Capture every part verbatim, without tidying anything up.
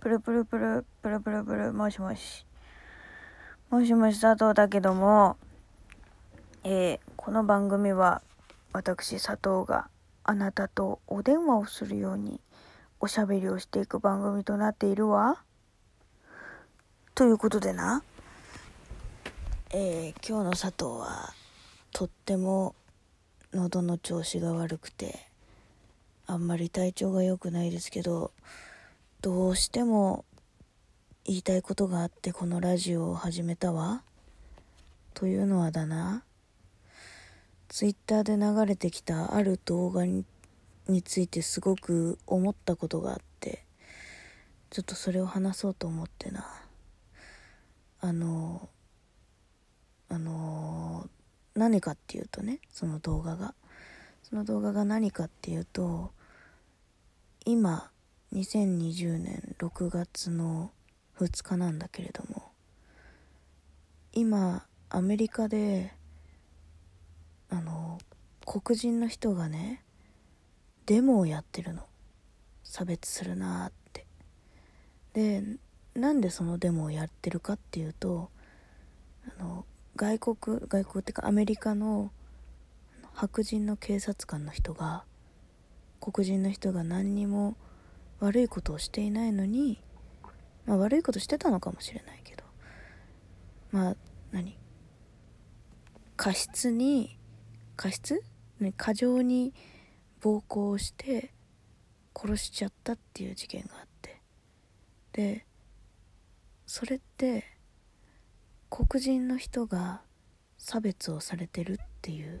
プルプルプルプルプルプル、もしもしもしもし佐藤だけども、えー、この番組は私佐藤があなたとお電話をするようにおしゃべりをしていく番組となっているわ。ということでな、えー、今日の佐藤はとっても喉の調子が悪くてあんまり体調が良くないですけど、どうしても言いたいことがあってこのラジオを始めたわ。というのはだな、ツイッターで流れてきたある動画についてすごく思ったことがあって、ちょっとそれを話そうと思ってな。あのあの何かっていうとね、その動画がその動画が何かっていうと、今にせんにじゅうねんろくがつのふつかなんだけれども、今アメリカであの黒人の人がねデモをやってるの。差別するなーって。で、なんでそのデモをやってるかっていうと、あの外国外国ってかアメリカの白人の警察官の人が、黒人の人が何にも悪いことをしていないのに、まあ悪いことしてたのかもしれないけど、まあ何過失に過失ね過剰に暴行をして殺しちゃったっていう事件があって、でそれって黒人の人が差別をされてるっていう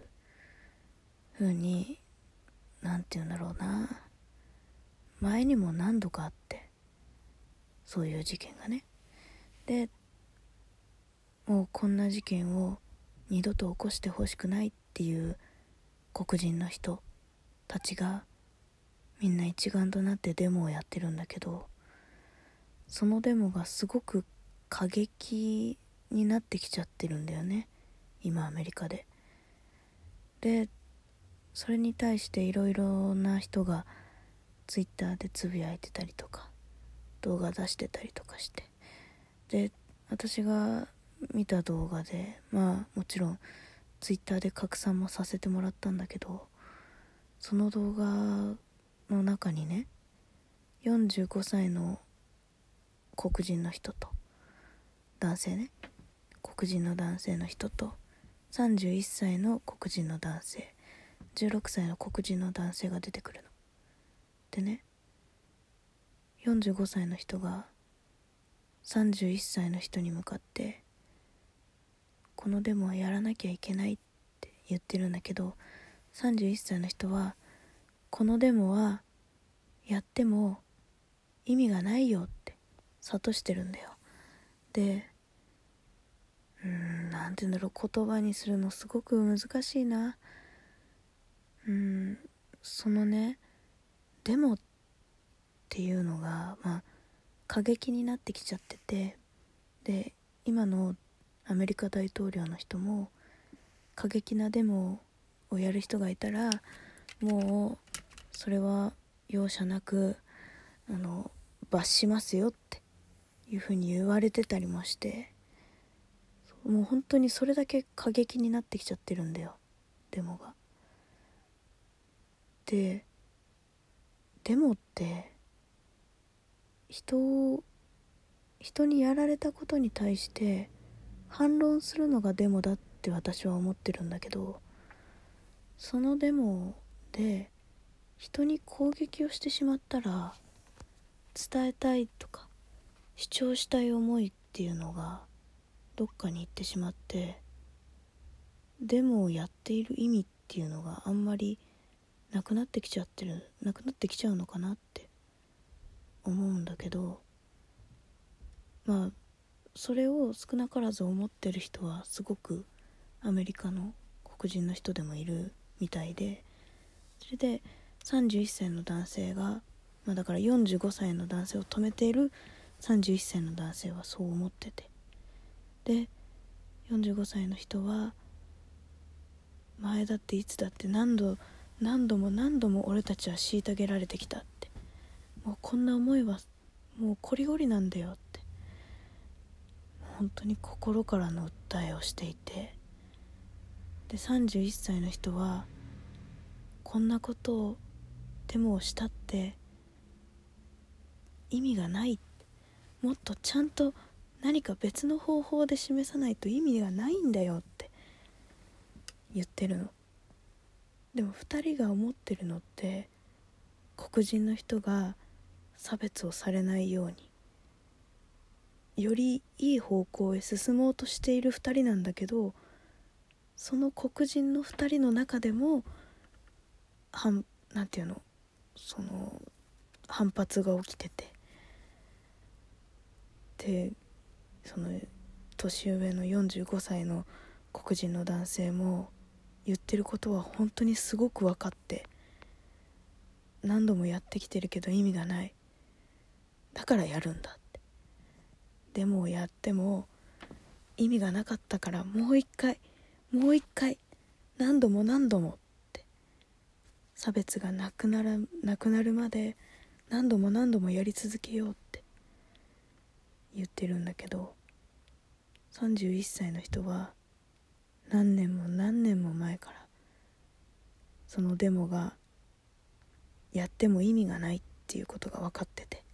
風に、なんていうんだろうな、前にも何度かあって、そういう事件がね。でもうこんな事件を二度と起こしてほしくないっていう黒人の人たちがみんな一丸となってデモをやってるんだけど、そのデモがすごく過激になってきちゃってるんだよね、今アメリカで。でそれに対していろいろな人がツイッターでつぶやいてたりとか動画出してたりとかして、で私が見た動画で、まあもちろんツイッターで拡散もさせてもらったんだけど、その動画の中にねよんじゅうごさいの黒人の人と男性ね黒人の男性の人とさんじゅういっさいの黒人の男性じゅうろくさいの黒人の男性が出てくるの。でね、よんじゅうごさいの人がさんじゅういっさいの人に向かってこのデモはやらなきゃいけないって言ってるんだけど、さんじゅういっさいの人はこのデモはやっても意味がないよって諭してるんだよ。で、うーん、なんて言うんだろう、言葉にするのすごく難しいな。うーん、そのねデモっていうのが、まあ、過激になってきちゃってて、で今のアメリカ大統領の人も過激なデモをやる人がいたらもうそれは容赦なくあの罰しますよっていうふうに言われてたりもして、もう本当にそれだけ過激になってきちゃってるんだよ、デモが。でデモって人を人にやられたことに対して反論するのがデモだって私は思ってるんだけど、そのデモで人に攻撃をしてしまったら伝えたいとか主張したい思いっていうのがどっかに行ってしまって、デモをやっている意味っていうのがあんまりなくなってきちゃってる、なくなってきちゃうのかなって思うんだけど、まあそれを少なからず思ってる人はすごくアメリカの黒人の人でもいるみたいで、それでさんじゅういっさいの男性が、まあ、だからよんじゅうごさいの男性を止めているさんじゅういっさいの男性はそう思ってて、でよんじゅうごさいの人は前だっていつだって何度何度も何度も俺たちは虐げられてきたって、もうこんな思いはもうこりごりなんだよって本当に心からの訴えをしていて、でさんじゅういっさいの人はこんなことをでもしたって意味がない、もっとちゃんと何か別の方法で示さないと意味がないんだよって言ってるの。でもふたりが思ってるのって、黒人の人が差別をされないようによりいい方向へ進もうとしているふたりなんだけど、その黒人のふたりの中でも反なんていうのその反発が起きてて、でその年上のよんじゅうごさいの黒人の男性も言ってることは本当にすごく分かって、何度もやってきてるけど意味がない、だからやるんだって、でもやっても意味がなかったからもう一回もう一回何度も何度もって差別がなくなら、なくなるまで何度も何度もやり続けようって言ってるんだけど、さんじゅういっさいの人は何年も何年も前からそのデモがやっても意味がないっていうことが分かってて、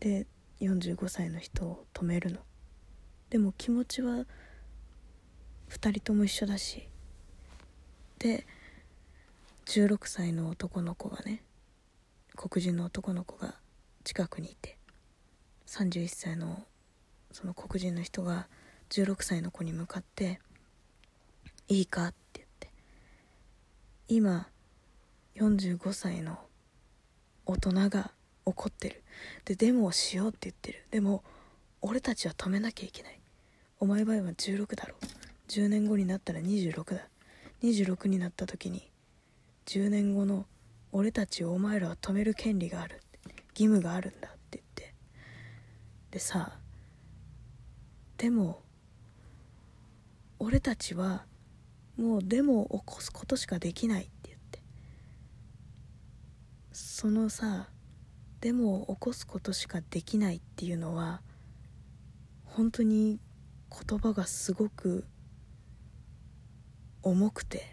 でよんじゅうごさいの人を止めるの。でも気持ちはふたりとも一緒だし、でじゅうろくさいの男の子がね、黒人の男の子が近くにいて、さんじゅういっさいのその黒人の人がじゅうろくさいの子に向かっていいかって言って、今よんじゅうごさいの大人が怒ってる、でデモをしようって言ってる、でも俺たちは止めなきゃいけない、お前は今じゅうろくだろ、じゅうねんごになったらにじゅうろくだ、にじゅうろくになった時にじゅうねんごの俺たちをお前らは止める権利がある、義務があるんだって言って、でさ、でも俺たちはもうデモを起こすことしかできないって言って、そのさデモを起こすことしかできないっていうのは本当に言葉がすごく重くて、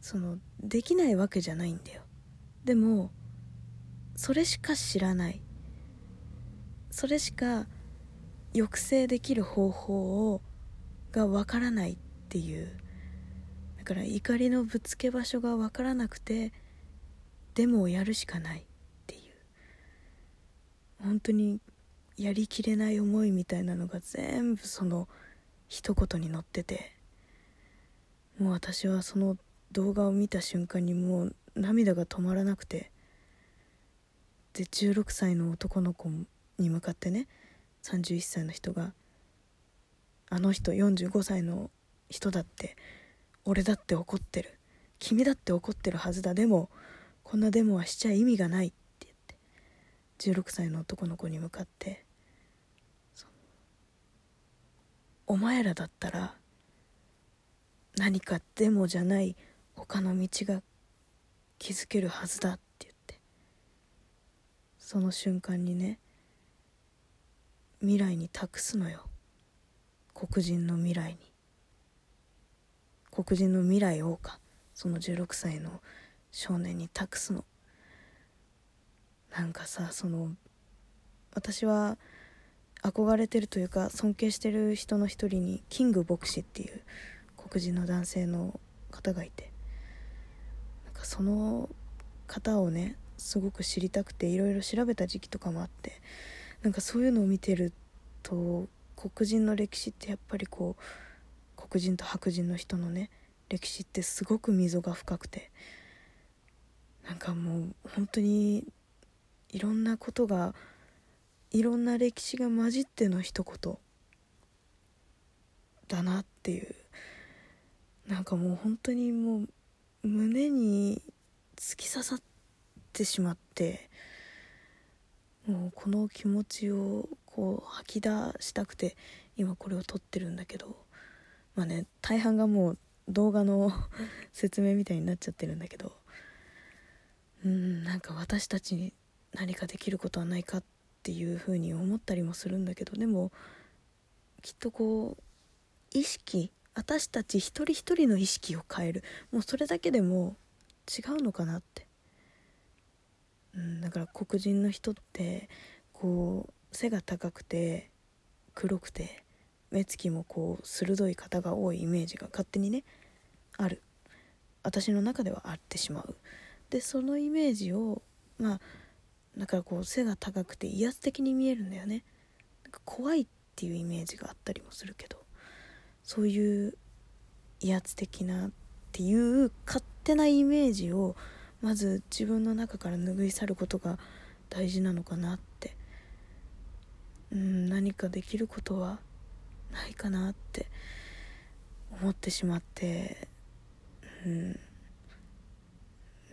そのできないわけじゃないんだよ、でもそれしか知らない、それしか抑制できる方法をがわからないっていう、だから怒りのぶつけ場所がわからなくてデモをやるしかないっていう、本当にやりきれない思いみたいなのが全部その一言に乗ってて、もう私はその動画を見た瞬間にもう涙が止まらなくて、でじゅうろくさいの男の子に向かってね、さんじゅういっさいの人があの人よんじゅうごさいの人だって俺だって怒ってる、君だって怒ってるはずだ、でもこんなデモはしちゃ意味がないって言ってじゅうろくさいの男の子に向かって、お前らだったら何かデモじゃない他の道が築けるはずだって言って、その瞬間にね、未来に託すのよ、黒人の未来に、黒人の未来をかそのじゅうろくさいの少年に託すの。なんかさ、その私は憧れてるというか尊敬してる人の一人にキング牧師っていう黒人の男性の方がいて、なんかその方をねすごく知りたくていろいろ調べた時期とかもあって、なんかそういうのを見てると黒人の歴史ってやっぱりこう黒人と白人の人のね歴史ってすごく溝が深くて、なんかもう本当にいろんなことがいろんな歴史が混じっての一言だなっていう、なんかもう本当にもう胸に突き刺さってしまって、もうこの気持ちをこう吐き出したくて今これを撮ってるんだけど、まあね大半がもう動画の説明みたいになっちゃってるんだけど、うんなんか私たち何かできることはないかっていうふうに思ったりもするんだけど、でもきっとこう意識、私たち一人一人の意識を変える、もうそれだけでも違うのかなって、うん、だから黒人の人ってこう背が高くて黒くて目つきもこう鋭い方が多いイメージが勝手にねある、私の中ではあってしまう。でそのイメージをまあだからこう背が高くて威圧的に見えるんだよね。なんか怖いっていうイメージがあったりもするけど、そういう威圧的なっていう勝手なイメージをまず自分の中から拭い去ることが大事なのかなって、うん何かできることはないかなって思ってしまって、うんね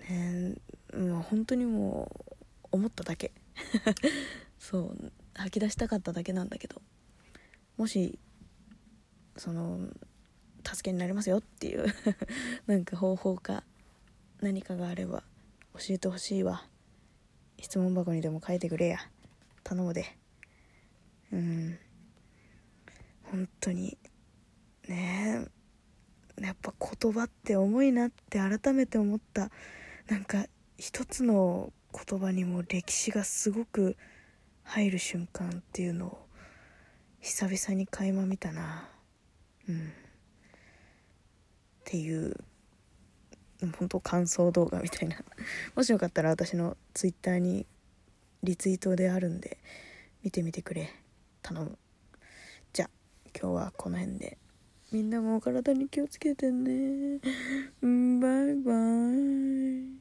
え、もう本当にもう思っただけそう吐き出したかっただけなんだけど、もしその助けになりますよっていうなんか方法か何かがあれば教えてほしいわ。質問箱にでも書いてくれや、頼むで。うん本当にねえ、やっぱ言葉って重いなって改めて思った。なんか一つの言葉にも歴史がすごく入る瞬間っていうのを久々に垣間見たな。うん、っていう本当感想動画みたいなもしよかったら私のツイッターにリツイートであるんで見てみてくれ、頼む。じゃあ今日はこの辺で、みんなもお体に気をつけてね、バイバイ。